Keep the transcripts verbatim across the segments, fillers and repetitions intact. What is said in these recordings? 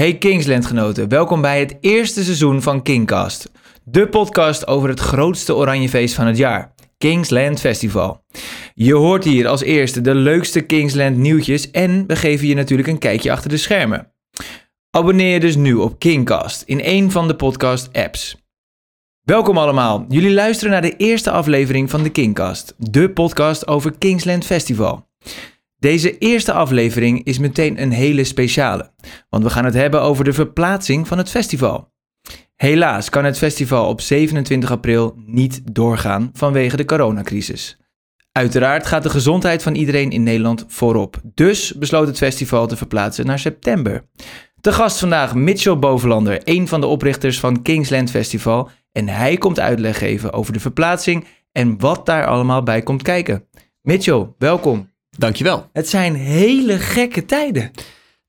Hey Kingsland-genoten, welkom bij het eerste seizoen van KingCast. De podcast over het grootste oranjefeest van het jaar, Kingsland Festival. Je hoort hier als eerste de leukste Kingsland nieuwtjes en we geven je natuurlijk een kijkje achter de schermen. Abonneer je dus nu op KingCast in één van de podcast-apps. Welkom allemaal, jullie luisteren naar de eerste aflevering van de KingCast, de podcast over Kingsland Festival. Deze eerste aflevering is meteen een hele speciale, want we gaan het hebben over de verplaatsing van het festival. Helaas kan het festival op zevenentwintig april niet doorgaan vanwege de coronacrisis. Uiteraard gaat de gezondheid van iedereen in Nederland voorop, dus besloot het festival te verplaatsen naar september. Te gast vandaag Mitchell Bovenlander, een van de oprichters van Kingsland Festival, en hij komt uitleg geven over de verplaatsing en wat daar allemaal bij komt kijken. Mitchell, welkom. Dankjewel. Het zijn hele gekke tijden.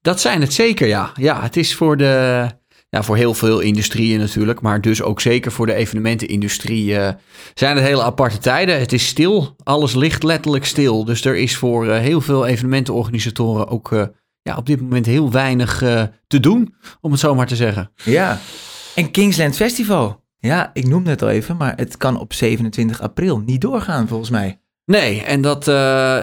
Dat zijn het zeker, ja. Ja, het is voor, de, ja, voor heel veel industrieën natuurlijk, maar dus ook zeker voor de evenementenindustrie uh, zijn het hele aparte tijden. Het is stil. Alles ligt letterlijk stil. Dus er is voor uh, heel veel evenementenorganisatoren ook uh, ja, op dit moment heel weinig uh, te doen, om het zo maar te zeggen. Ja, en Kingsland Festival. Ja, ik noemde het al even, maar het kan op zevenentwintig april niet doorgaan volgens mij. Nee, en dat, uh,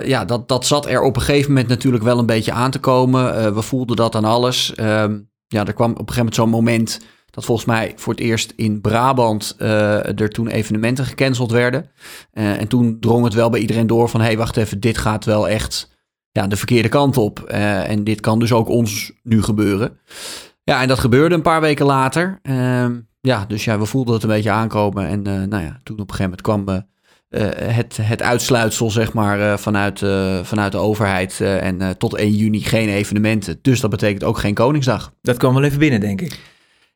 ja, dat, dat zat er op een gegeven moment natuurlijk wel een beetje aan te komen. Uh, we voelden dat aan alles. Um, ja, er kwam op een gegeven moment zo'n moment dat volgens mij voor het eerst in Brabant uh, er toen evenementen gecanceld werden. Uh, en toen drong het wel bij iedereen door van, hé, hey, wacht even, dit gaat wel echt ja, de verkeerde kant op. Uh, en dit kan dus ook ons nu gebeuren. Ja, en dat gebeurde een paar weken later. Uh, ja, dus ja, we voelden het een beetje aankomen. En uh, nou ja, toen op een gegeven moment kwam... Uh, Uh, het, het uitsluitsel, zeg maar, uh, vanuit, uh, vanuit de overheid. Uh, en uh, tot één juni geen evenementen. Dus dat betekent ook geen Koningsdag. Dat kwam wel even binnen, denk ik.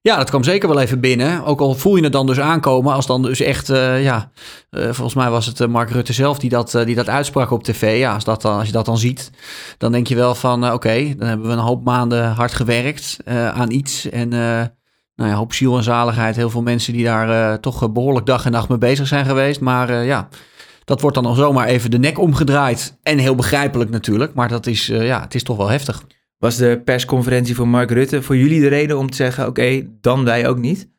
Ja, dat kwam zeker wel even binnen. Ook al voel je het dan dus aankomen. Als dan dus echt, uh, ja, uh, volgens mij was het Mark Rutte zelf die dat, uh, die dat uitsprak op tv. Ja, als, dat dan, als je dat dan ziet, dan denk je wel van, uh, oké, okay, dan hebben we een hoop maanden hard gewerkt uh, aan iets. En... Uh, Nou ja, hoop ziel en zaligheid. Heel veel mensen die daar uh, toch behoorlijk dag en nacht mee bezig zijn geweest. Maar uh, ja, dat wordt dan al zomaar even de nek omgedraaid. En heel begrijpelijk natuurlijk. Maar dat is, uh, ja, het is toch wel heftig. Was de persconferentie van Mark Rutte voor jullie de reden om te zeggen... oké, okay, dan wij ook niet?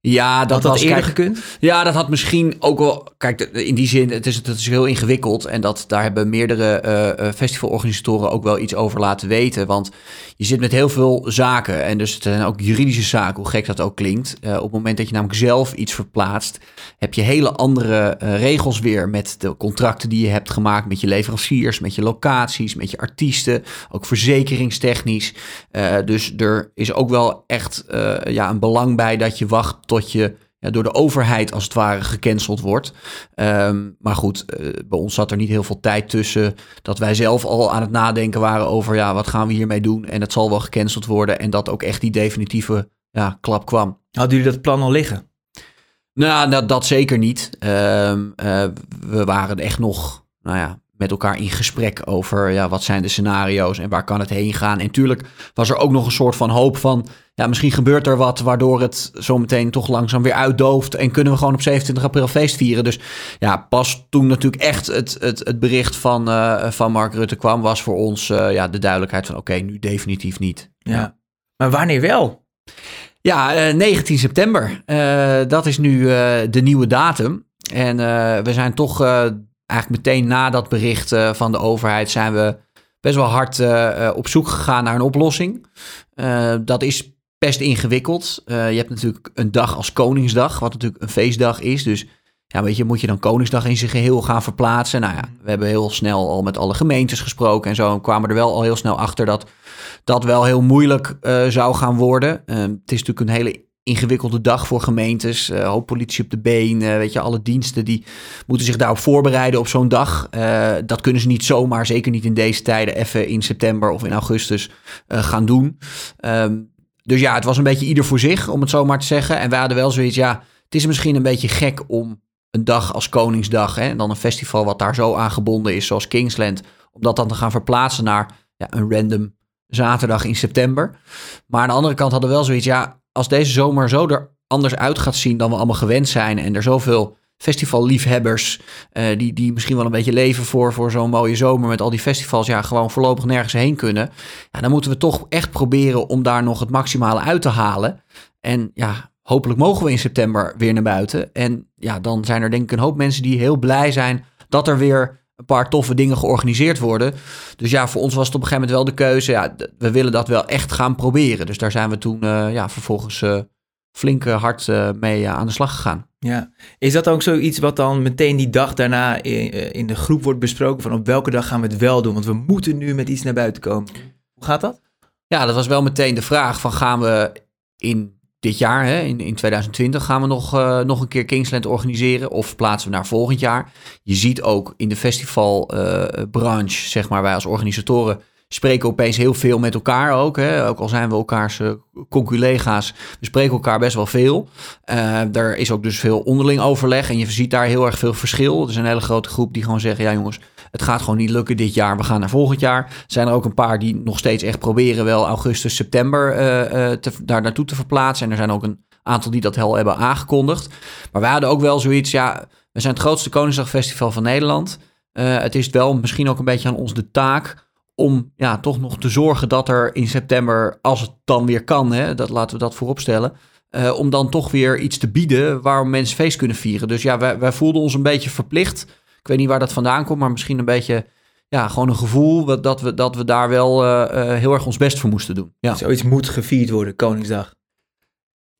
Ja, dat had dat was, eerder kijk, gekund? Ja, dat had misschien ook wel... Kijk, in die zin, het is, het is heel ingewikkeld. En dat, daar hebben meerdere uh, festivalorganisatoren ook wel iets over laten weten. Want je zit met heel veel zaken. En dus het zijn ook juridische zaken, hoe gek dat ook klinkt. Uh, op het moment dat je namelijk zelf iets verplaatst... heb je hele andere uh, regels weer met de contracten die je hebt gemaakt... met je leveranciers, met je locaties, met je artiesten. Ook verzekeringstechnisch. Uh, dus er is ook wel echt uh, ja, een belang bij dat je wacht... tot je ja, door de overheid als het ware gecanceld wordt. Um, maar goed, uh, bij ons zat er niet heel veel tijd tussen... dat wij zelf al aan het nadenken waren over... ja, wat gaan we hiermee doen? En het zal wel gecanceld worden. En dat ook echt die definitieve ja, klap kwam. Hadden jullie dat plan al liggen? Nou, dat, dat zeker niet. Um, uh, we waren echt nog... nou ja, met elkaar in gesprek over ja, wat zijn de scenario's en waar kan het heen gaan. En natuurlijk was er ook nog een soort van hoop van... ja, misschien gebeurt er wat waardoor het zometeen toch langzaam weer uitdooft... en kunnen we gewoon op zevenentwintig april feest vieren. Dus ja, pas toen natuurlijk echt het, het, het bericht van, uh, van Mark Rutte kwam... was voor ons uh, ja, de duidelijkheid van oké, okay, nu definitief niet. Ja. Ja. Maar wanneer wel? Ja, uh, negentien september. Uh, dat is nu uh, de nieuwe datum. En uh, we zijn toch... Uh, Eigenlijk meteen na dat bericht uh, van de overheid zijn we best wel hard uh, op zoek gegaan naar een oplossing. Uh, dat is best ingewikkeld. Uh, je hebt natuurlijk een dag als Koningsdag, wat natuurlijk een feestdag is. Dus ja, weet je, moet je dan Koningsdag in zijn geheel gaan verplaatsen? Nou ja, we hebben heel snel al met alle gemeentes gesproken en zo. En kwamen er wel al heel snel achter dat dat wel heel moeilijk uh, zou gaan worden. Uh, het is natuurlijk een hele... ingewikkelde dag voor gemeentes, uh, hoop politie op de been, uh, weet je, alle diensten die moeten zich daarop voorbereiden op zo'n dag. Uh, dat kunnen ze niet zomaar, zeker niet in deze tijden, even in september of in augustus uh, gaan doen. Um, dus ja, het was een beetje ieder voor zich, om het zomaar te zeggen. En we hadden wel zoiets, ja, het is misschien een beetje gek om een dag als Koningsdag, hè, en dan een festival wat daar zo aan gebonden is, zoals Kingsland, om dat dan te gaan verplaatsen naar ja, een random zaterdag in september. Maar aan de andere kant hadden we wel zoiets, ja, als deze zomer zo er anders uit gaat zien dan we allemaal gewend zijn... en er zoveel festivalliefhebbers, Uh, die, die misschien wel een beetje leven voor, voor zo'n mooie zomer met al die festivals, ja, gewoon voorlopig nergens heen kunnen. Ja, dan moeten we toch echt proberen om daar nog het maximale uit te halen. En ja, hopelijk mogen we in september weer naar buiten. En ja, dan zijn er denk ik een hoop mensen die heel blij zijn dat er weer een paar toffe dingen georganiseerd worden. Dus ja, voor ons was het op een gegeven moment wel de keuze. Ja, we willen dat wel echt gaan proberen. Dus daar zijn we toen uh, ja, vervolgens uh, flink uh, hard uh, mee uh, aan de slag gegaan. Ja, is dat ook zoiets wat dan meteen die dag daarna in, in de groep wordt besproken? Van op welke dag gaan we het wel doen? Want we moeten nu met iets naar buiten komen. Hoe gaat dat? Ja, dat was wel meteen de vraag van gaan we in dit jaar, hè, in, in twintig twintig, gaan we nog, uh, nog een keer Kingsland organiseren of plaatsen we naar volgend jaar? Je ziet ook in de festivalbranche, uh, zeg maar, wij als organisatoren spreken opeens heel veel met elkaar ook. Hè. Ook al zijn we elkaars uh, conculega's, we spreken elkaar best wel veel. Uh, er is ook dus veel onderling overleg en je ziet daar heel erg veel verschil. Er is een hele grote groep die gewoon zeggen, ja jongens, het gaat gewoon niet lukken dit jaar, we gaan naar volgend jaar. Er zijn er ook een paar die nog steeds echt proberen wel augustus, september uh, te, daar naartoe te verplaatsen. En er zijn ook een aantal die dat al hebben aangekondigd. Maar wij hadden ook wel zoiets, ja, we zijn het grootste Koningsdagfestival van Nederland. Uh, het is wel misschien ook een beetje aan ons de taak om ja, toch nog te zorgen dat er in september, als het dan weer kan, hè, dat laten we dat voorop stellen, uh, om dan toch weer iets te bieden waarom mensen feest kunnen vieren. Dus ja, wij, wij voelden ons een beetje verplicht. Ik weet niet waar dat vandaan komt, maar misschien een beetje, ja, gewoon een gevoel dat we, dat we daar wel uh, uh, heel erg ons best voor moesten doen. Ja. Zoiets moet gevierd worden, Koningsdag.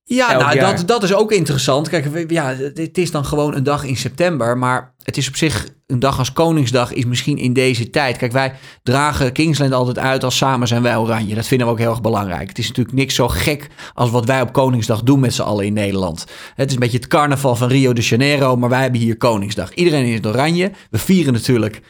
Ja, Elk nou, dat, dat is ook interessant. Kijk, we, ja, het is dan gewoon een dag in september, maar het is op zich een dag als Koningsdag is misschien in deze tijd. Kijk, wij dragen Kingsland altijd uit als samen zijn wij oranje. Dat vinden we ook heel erg belangrijk. Het is natuurlijk niks zo gek als wat wij op Koningsdag doen met z'n allen in Nederland. Het is een beetje het carnaval van Rio de Janeiro, maar wij hebben hier Koningsdag. Iedereen is het oranje. We vieren natuurlijk uh,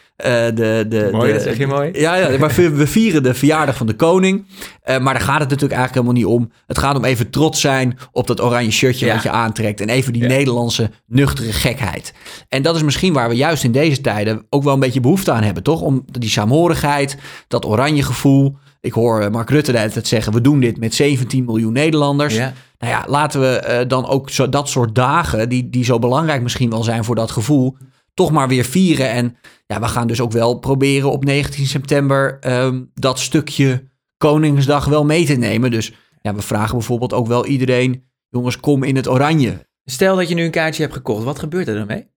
de, de... Mooi, de, dat zeg je mooi. Ja, ja, maar we vieren de verjaardag van de koning. Uh, maar daar gaat het natuurlijk eigenlijk helemaal niet om. Het gaat om even trots zijn op dat oranje shirtje ja. wat je aantrekt. En even die ja. Nederlandse nuchtere gekheid. En dat is misschien waar we juist in deze deze tijden ook wel een beetje behoefte aan hebben, toch? Om die saamhorigheid, dat oranje gevoel. Ik hoor Mark Rutte de hele tijd zeggen, we doen dit met zeventien miljoen Nederlanders. Ja. Nou ja, laten we uh, dan ook zo, dat soort dagen, die, die zo belangrijk misschien wel zijn voor dat gevoel, toch maar weer vieren. En ja, we gaan dus ook wel proberen op negentien september um, dat stukje Koningsdag wel mee te nemen. Dus ja, we vragen bijvoorbeeld ook wel iedereen, jongens, kom in het oranje. Stel dat je nu een kaartje hebt gekocht, wat gebeurt er dan mee?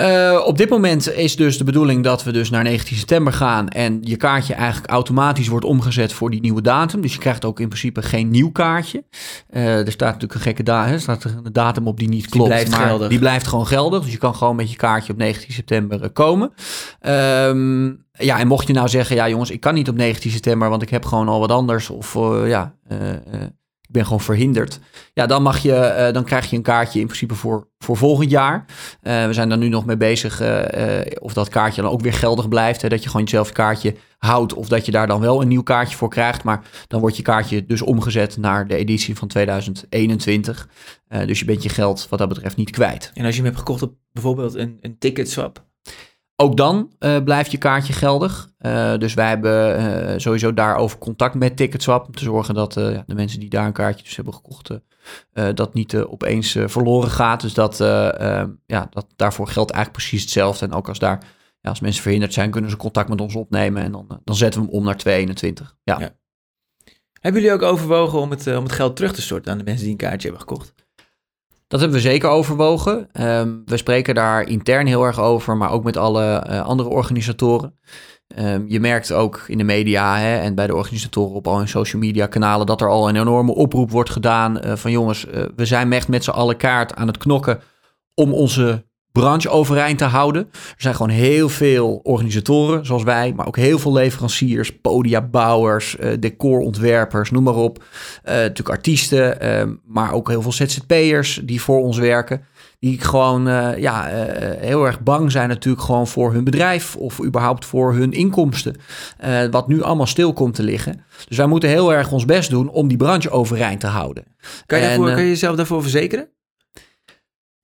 Uh, op dit moment is dus de bedoeling dat we dus naar negentien september gaan en je kaartje eigenlijk automatisch wordt omgezet voor die nieuwe datum. Dus je krijgt ook in principe geen nieuw kaartje. Uh, er staat natuurlijk een gekke da- er staat een datum op die niet dus klopt, die blijft maar geldig. Die blijft gewoon geldig. Dus je kan gewoon met je kaartje op negentien september komen. Um, ja, en mocht je nou zeggen, ja jongens, ik kan niet op negentien september, want ik heb gewoon al wat anders of uh, ja, uh, uh, ik ben gewoon verhinderd. Ja, dan mag je, uh, dan krijg je een kaartje in principe voor, voor volgend jaar. Uh, we zijn daar nu nog mee bezig uh, uh, of dat kaartje dan ook weer geldig blijft. Hè, dat je gewoon jezelf kaartje houdt of dat je daar dan wel een nieuw kaartje voor krijgt. Maar dan wordt je kaartje dus omgezet naar de editie van tweeduizend eenentwintig. Uh, dus je bent je geld wat dat betreft niet kwijt. En als je hem hebt gekocht op bijvoorbeeld een, een Ticketswap? Ook dan uh, blijft je kaartje geldig. Uh, dus wij hebben uh, sowieso daarover contact met Ticketswap. Om te zorgen dat uh, de mensen die daar een kaartje dus hebben gekocht, Uh, uh, dat niet uh, opeens uh, verloren gaat. Dus dat, uh, uh, ja, dat daarvoor geldt eigenlijk precies hetzelfde. En ook als daar ja, als mensen verhinderd zijn, kunnen ze contact met ons opnemen. En dan, uh, dan zetten we hem om naar twee eenentwintig. Ja. Ja. Hebben jullie ook overwogen om het, uh, om het geld terug te storten aan de mensen die een kaartje hebben gekocht? Dat hebben we zeker overwogen. Um, we spreken daar intern heel erg over, maar ook met alle uh, andere organisatoren. Um, je merkt ook in de media hè, en bij de organisatoren op al hun social media kanalen dat er al een enorme oproep wordt gedaan uh, van jongens, uh, we zijn echt met z'n allen kaart aan het knokken om onze branche overeind te houden. Er zijn gewoon heel veel organisatoren, zoals wij, maar ook heel veel leveranciers, podiabouwers, uh, decorontwerpers, noem maar op. Uh, natuurlijk artiesten, uh, maar ook heel veel Z Z P'ers die voor ons werken, die gewoon uh, ja, uh, heel erg bang zijn natuurlijk gewoon voor hun bedrijf of überhaupt voor hun inkomsten, uh, wat nu allemaal stil komt te liggen. Dus wij moeten heel erg ons best doen om die branche overeind te houden. Kan je, en, daarvoor, kan je jezelf daarvoor verzekeren?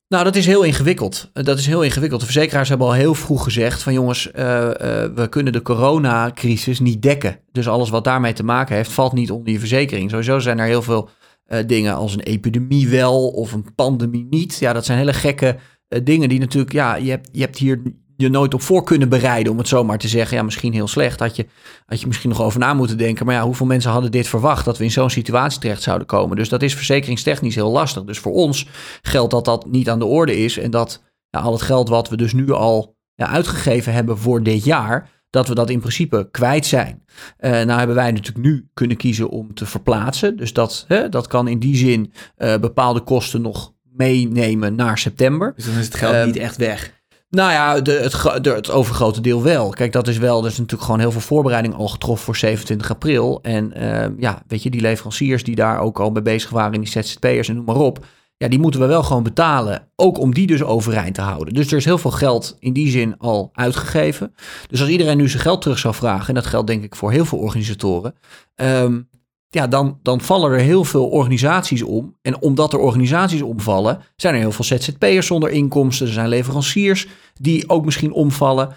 Nou, dat is heel ingewikkeld. Dat is heel ingewikkeld. De verzekeraars hebben al heel vroeg gezegd van jongens, uh, uh, we kunnen de coronacrisis niet dekken. Dus alles wat daarmee te maken heeft, valt niet onder je verzekering. Sowieso zijn er heel veel uh, dingen als een epidemie wel of een pandemie niet. Ja, dat zijn hele gekke uh, dingen die natuurlijk... Ja, je hebt, je hebt hier je nooit op voor kunnen bereiden, om het zo maar te zeggen. Ja, misschien heel slecht. Had je, had je misschien nog over na moeten denken. Maar ja, hoeveel mensen hadden dit verwacht, dat we in zo'n situatie terecht zouden komen? Dus dat is verzekeringstechnisch heel lastig. Dus voor ons geldt dat dat niet aan de orde is. En dat ja, al het geld wat we dus nu al ja, uitgegeven hebben voor dit jaar, dat we dat in principe kwijt zijn. Uh, nou hebben wij natuurlijk nu kunnen kiezen om te verplaatsen. Dus dat, hè, dat kan in die zin uh, bepaalde kosten nog meenemen naar september. Dus dan is het geld uh, niet echt weg. Nou ja, de, het, de, het overgrote deel wel. Kijk, dat is wel, er is natuurlijk gewoon heel veel voorbereiding al getroffen voor zevenentwintig april. En uh, ja, weet je, die leveranciers die daar ook al mee bezig waren, en die Z Z P'ers en noem maar op, ja, die moeten we wel gewoon betalen. Ook om die dus overeind te houden. Dus er is heel veel geld in die zin al uitgegeven. Dus als iedereen nu zijn geld terug zou vragen, en dat geldt denk ik voor heel veel organisatoren, um, ja, dan, dan vallen er heel veel organisaties om. En omdat er organisaties omvallen, zijn er heel veel Z Z P'ers zonder inkomsten. Er zijn leveranciers die ook misschien omvallen.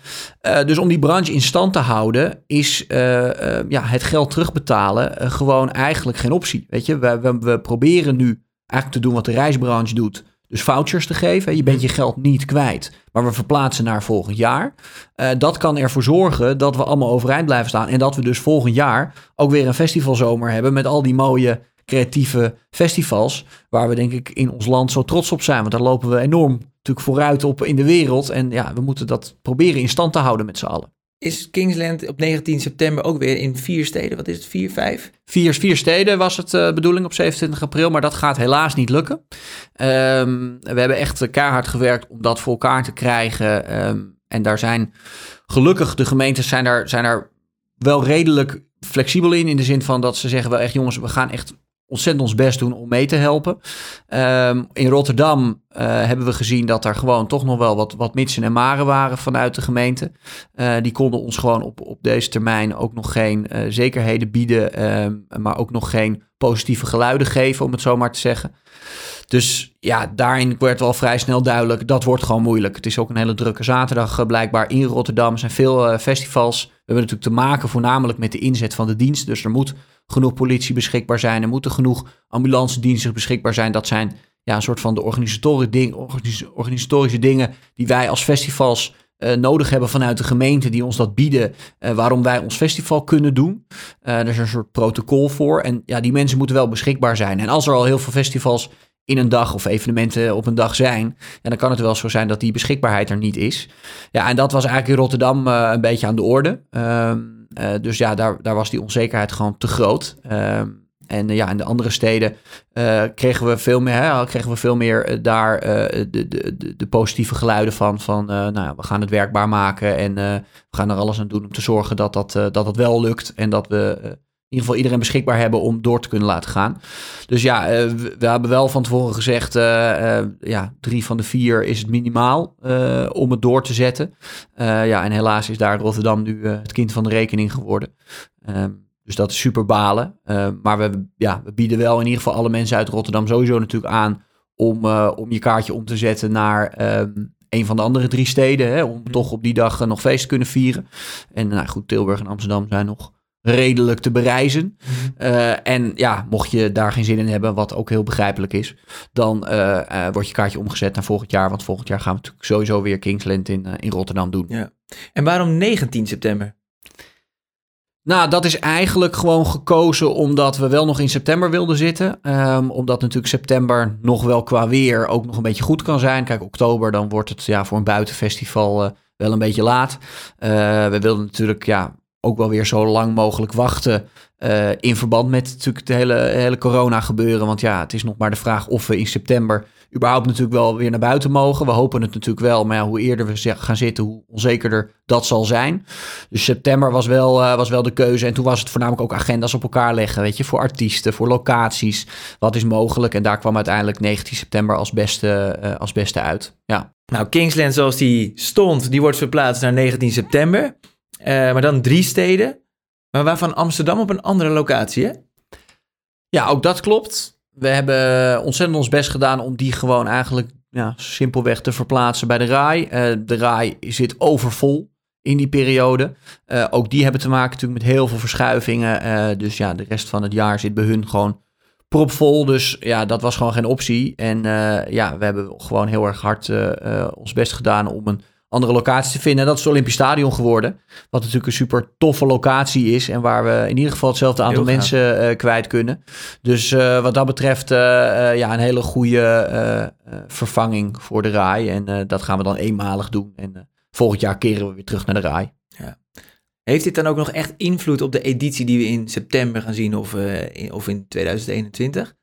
Uh, dus om die branche in stand te houden, is uh, uh, ja, het geld terugbetalen uh, gewoon eigenlijk geen optie. Weet je, we, we, we proberen nu eigenlijk te doen wat de reisbranche doet. Dus vouchers te geven. Je bent je geld niet kwijt, maar we verplaatsen naar volgend jaar. Uh, dat kan ervoor zorgen dat we allemaal overeind blijven staan. En dat we dus volgend jaar ook weer een festivalzomer hebben met al die mooie creatieve festivals, waar we denk ik in ons land zo trots op zijn. Want daar lopen we enorm natuurlijk vooruit op in de wereld. En ja, we moeten dat proberen in stand te houden met z'n allen. Is Kingsland op negentien september ook weer in vier steden? Wat is het, vier, vijf? Vier, vier steden was het uh, bedoeling op zevenentwintig april, maar dat gaat helaas niet lukken. Um, we hebben echt keihard gewerkt om dat voor elkaar te krijgen. Um, en daar zijn gelukkig, de gemeentes zijn daar, zijn daar wel redelijk flexibel in. In de zin van dat ze zeggen wel echt, jongens, we gaan echt ontzettend ons best doen om mee te helpen. Um, in Rotterdam uh, hebben we gezien dat er gewoon toch nog wel wat, wat mitsen en maren waren vanuit de gemeente. Uh, die konden ons gewoon op, op deze termijn ook nog geen uh, zekerheden bieden, um, maar ook nog geen positieve geluiden geven, om het zo maar te zeggen. Dus ja, daarin werd wel vrij snel duidelijk, dat wordt gewoon moeilijk. Het is ook een hele drukke zaterdag blijkbaar in Rotterdam. Er zijn veel uh, festivals. We hebben natuurlijk te maken voornamelijk met de inzet van de dienst. Dus er moet genoeg politie beschikbaar zijn. Er moeten genoeg ambulance diensten beschikbaar zijn. Dat zijn ja, een soort van de organisatorische, ding, organisatorische dingen die wij als festivals uh, nodig hebben vanuit de gemeente, die ons dat bieden, uh, waarom wij ons festival kunnen doen. Uh, er is een soort protocol voor. En ja, die mensen moeten wel beschikbaar zijn. En als er al heel veel festivals in een dag of evenementen op een dag zijn, ja, dan kan het wel zo zijn dat die beschikbaarheid er niet is. Ja, en dat was eigenlijk in Rotterdam uh, een beetje aan de orde. Uh, Uh, dus ja, daar, daar was die onzekerheid gewoon te groot. Uh, en uh, ja, in de andere steden uh, kregen we veel meer, hè, kregen we veel meer uh, daar uh, de, de, de positieve geluiden van. Van uh, nou ja, we gaan het werkbaar maken en uh, we gaan er alles aan doen om te zorgen dat dat, uh, dat, dat wel lukt. En dat we uh, in ieder geval iedereen beschikbaar hebben om door te kunnen laten gaan. Dus ja, uh, we, we hebben wel van tevoren gezegd, uh, uh, ja, drie van de vier is het minimaal uh, om het door te zetten. Uh, ja, en helaas is daar Rotterdam nu uh, het kind van de rekening geworden. Uh, dus dat is super balen. Uh, maar we, ja, we bieden wel in ieder geval alle mensen uit Rotterdam sowieso natuurlijk aan om, uh, om je kaartje om te zetten naar uh, een van de andere drie steden. Hè, om toch op die dag nog feest te kunnen vieren. En nou goed, Tilburg en Amsterdam zijn nog redelijk te bereizen. Uh, en ja, mocht je daar geen zin in hebben, wat ook heel begrijpelijk is, dan uh, uh, wordt je kaartje omgezet naar volgend jaar, want volgend jaar gaan we natuurlijk sowieso weer Kingsland in, uh, in Rotterdam doen. Ja. En waarom negentien september? Nou, dat is eigenlijk gewoon gekozen omdat we wel nog in september wilden zitten. Um, omdat natuurlijk september nog wel qua weer ook nog een beetje goed kan zijn. Kijk, oktober, dan wordt het ja, voor een buitenfestival uh, wel een beetje laat. Uh, we wilden natuurlijk, ja, ook wel weer zo lang mogelijk wachten uh, in verband met natuurlijk het hele, hele corona gebeuren. Want ja, het is nog maar de vraag of we in september überhaupt natuurlijk wel weer naar buiten mogen. We hopen het natuurlijk wel, maar ja, hoe eerder we gaan zitten, hoe onzekerder dat zal zijn. Dus september was wel, uh, was wel de keuze. En toen was het voornamelijk ook agendas op elkaar leggen, weet je, voor artiesten, voor locaties. Wat is mogelijk? En daar kwam uiteindelijk negentien september als beste, uh, als beste uit. Ja. Nou, Kingsland zoals die stond, die wordt verplaatst naar negentien september. Uh, maar dan drie steden, maar waarvan Amsterdam op een andere locatie, hè? Ja, ook dat klopt. We hebben ontzettend ons best gedaan om die gewoon eigenlijk ja, simpelweg te verplaatsen bij de R A I. Uh, de R A I zit overvol in die periode. Uh, ook die hebben te maken natuurlijk met heel veel verschuivingen. Uh, dus ja, de rest van het jaar zit bij hun gewoon propvol. Dus ja, dat was gewoon geen optie. En uh, ja, we hebben gewoon heel erg hard uh, uh, ons best gedaan om een andere locatie te vinden. En dat is het Olympisch Stadion geworden. Wat natuurlijk een super toffe locatie is. En waar we in ieder geval hetzelfde aantal mensen uh, kwijt kunnen. Dus uh, wat dat betreft uh, uh, ja, een hele goede uh, uh, vervanging voor de R A I. En uh, dat gaan we dan eenmalig doen. En uh, volgend jaar keren we weer terug naar de R A I. Ja. Heeft dit dan ook nog echt invloed op de editie die we in september gaan zien of, uh, in, of in tweeduizend eenentwintig?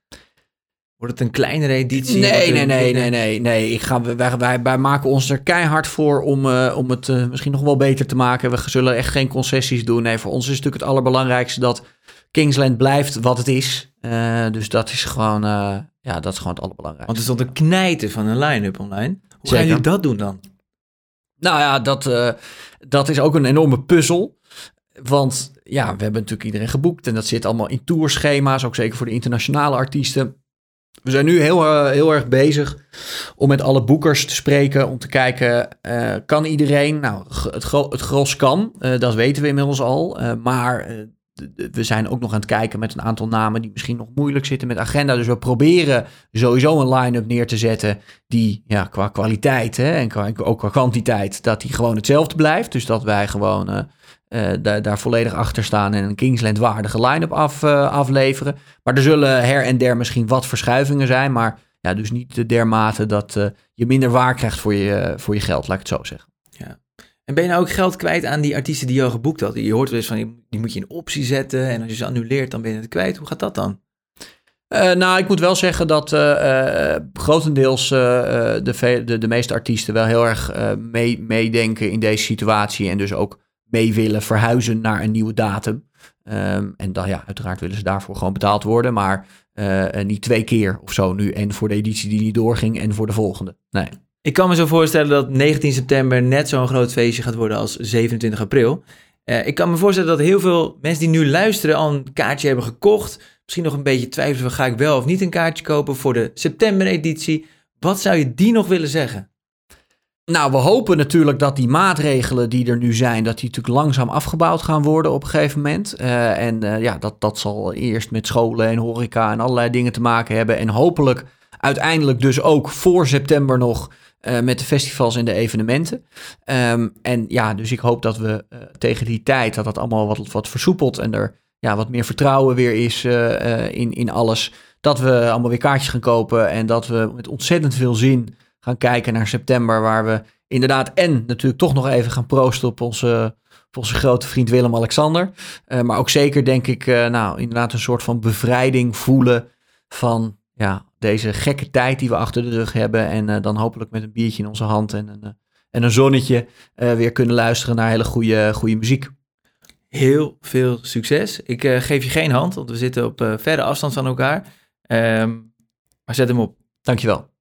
Wordt het een kleinere editie? Nee, nee, nee, nee, nee, nee. Ik ga, wij, wij, wij maken ons er keihard voor om, uh, om het uh, misschien nog wel beter te maken. We zullen echt geen concessies doen. Nee, voor ons is natuurlijk het allerbelangrijkste dat Kingsland blijft wat het is. Uh, dus dat is gewoon, uh, ja, dat is gewoon het allerbelangrijkste. Want er stond een knijter van een line-up online. Hoe gaan jullie dat doen dan? Nou ja, dat, uh, dat is ook een enorme puzzel. Want ja, we hebben natuurlijk iedereen geboekt. En dat zit allemaal in tourschema's, ook zeker voor de internationale artiesten. We zijn nu heel, uh, heel erg bezig om met alle boekers te spreken. Om te kijken, uh, kan iedereen? Nou, het, gro- het gros kan. Uh, dat weten we inmiddels al. Uh, maar uh, we zijn ook nog aan het kijken met een aantal namen die misschien nog moeilijk zitten met agenda. Dus we proberen sowieso een line-up neer te zetten die ja, qua kwaliteit hè, en qua, ook qua kwantiteit, dat die gewoon hetzelfde blijft. Dus dat wij gewoon uh, uh, daar, daar volledig achter staan en een Kingsland-waardige line-up af, uh, afleveren. Maar er zullen her en der misschien wat verschuivingen zijn, maar ja, dus niet dermate dat uh, je minder waar krijgt voor je, voor je geld, laat ik het zo zeggen. Ja. En ben je nou ook geld kwijt aan die artiesten die je al geboekt had? Je hoort wel eens van, die moet je in optie zetten. En als je ze annuleert, dan ben je het kwijt. Hoe gaat dat dan? Uh, nou, ik moet wel zeggen dat uh, uh, grotendeels uh, de, ve- de, de meeste artiesten wel heel erg uh, mee- meedenken in deze situatie. En dus ook mee willen verhuizen naar een nieuwe datum. Um, en dan ja, uiteraard willen ze daarvoor gewoon betaald worden. Maar uh, niet twee keer of zo nu. En voor de editie die niet doorging en voor de volgende. Nee. Ik kan me zo voorstellen dat negentien september net zo'n groot feestje gaat worden als zevenentwintig april. Uh, ik kan me voorstellen dat heel veel mensen die nu luisteren al een kaartje hebben gekocht. Misschien nog een beetje twijfelen van ga ik wel of niet een kaartje kopen voor de september-editie. Wat zou je die nog willen zeggen? Nou, we hopen natuurlijk dat die maatregelen die er nu zijn, dat die natuurlijk langzaam afgebouwd gaan worden op een gegeven moment. Uh, en uh, ja, dat, dat zal eerst met scholen en horeca en allerlei dingen te maken hebben. En hopelijk uiteindelijk dus ook voor september nog Uh, met de festivals en de evenementen. Um, en ja, dus ik hoop dat we uh, tegen die tijd dat dat allemaal wat, wat versoepelt en er ja, wat meer vertrouwen weer is uh, uh, in, in alles. Dat we allemaal weer kaartjes gaan kopen en dat we met ontzettend veel zin gaan kijken naar september, waar we inderdaad en natuurlijk toch nog even gaan proosten op onze, op onze grote vriend Willem-Alexander. Uh, maar ook zeker denk ik, uh, nou inderdaad een soort van bevrijding voelen van ja, deze gekke tijd die we achter de rug hebben. En uh, dan hopelijk met een biertje in onze hand en een, uh, en een zonnetje uh, weer kunnen luisteren naar hele goede, goede muziek. Heel veel succes. Ik uh, geef je geen hand, want we zitten op uh, verre afstand van elkaar. Um, maar zet hem op. Dankjewel.